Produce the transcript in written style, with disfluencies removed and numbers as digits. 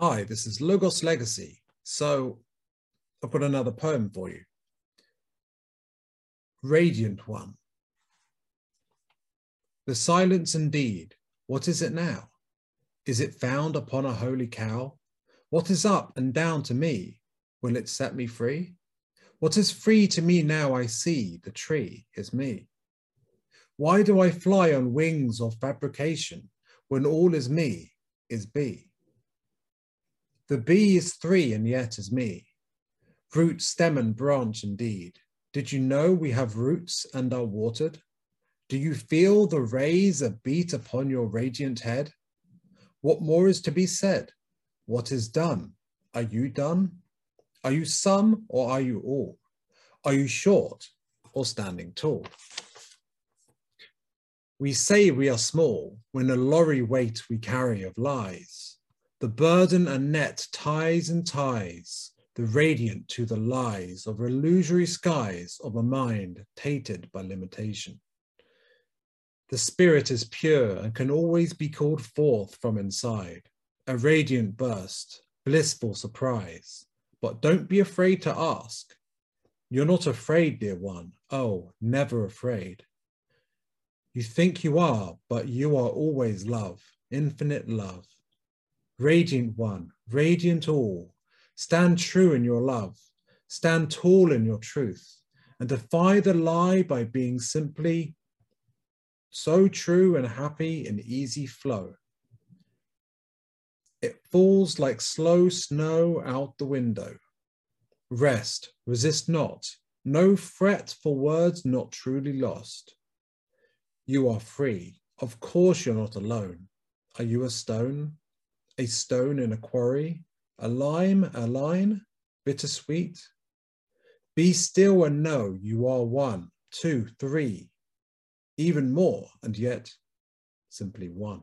Hi, this is Logos Legacy. So I've got another poem for you. Radiant one. The silence indeed, what is it now? Is it found upon a holy cow? What is up and down to me? Will it set me free? What is free to me now I see the tree is me. Why do I fly on wings of fabrication when all is me is be? The bee is three and yet is me. Root, stem and branch indeed. Did you know we have roots and are watered? Do you feel the rays a beat upon your radiant head? What more is to be said? What is done? Are you done? Are you some or are you all? Are you short or standing tall? We say we are small when a lorry weight we carry of lies. The burden a net ties and ties, the radiant to the lies of illusory skies of a mind tainted by limitation. The spirit is pure and can always be called forth from inside, a radiant burst, blissful surprise. But don't be afraid to ask. You're not afraid, dear one. Oh, never afraid. You think you are, but you are always love, infinite love. Radiant one, radiant all, stand true in your love, stand tall in your truth, and defy the lie by being simply so true and happy in easy flow. It falls like slow snow out the window. Rest, resist not, no fret for words not truly lost. You are free, of course you're not alone. Are you a stone? A stone in a quarry, a lime, a line, bittersweet. Be still and know you are one, two, three, even more, and yet simply one.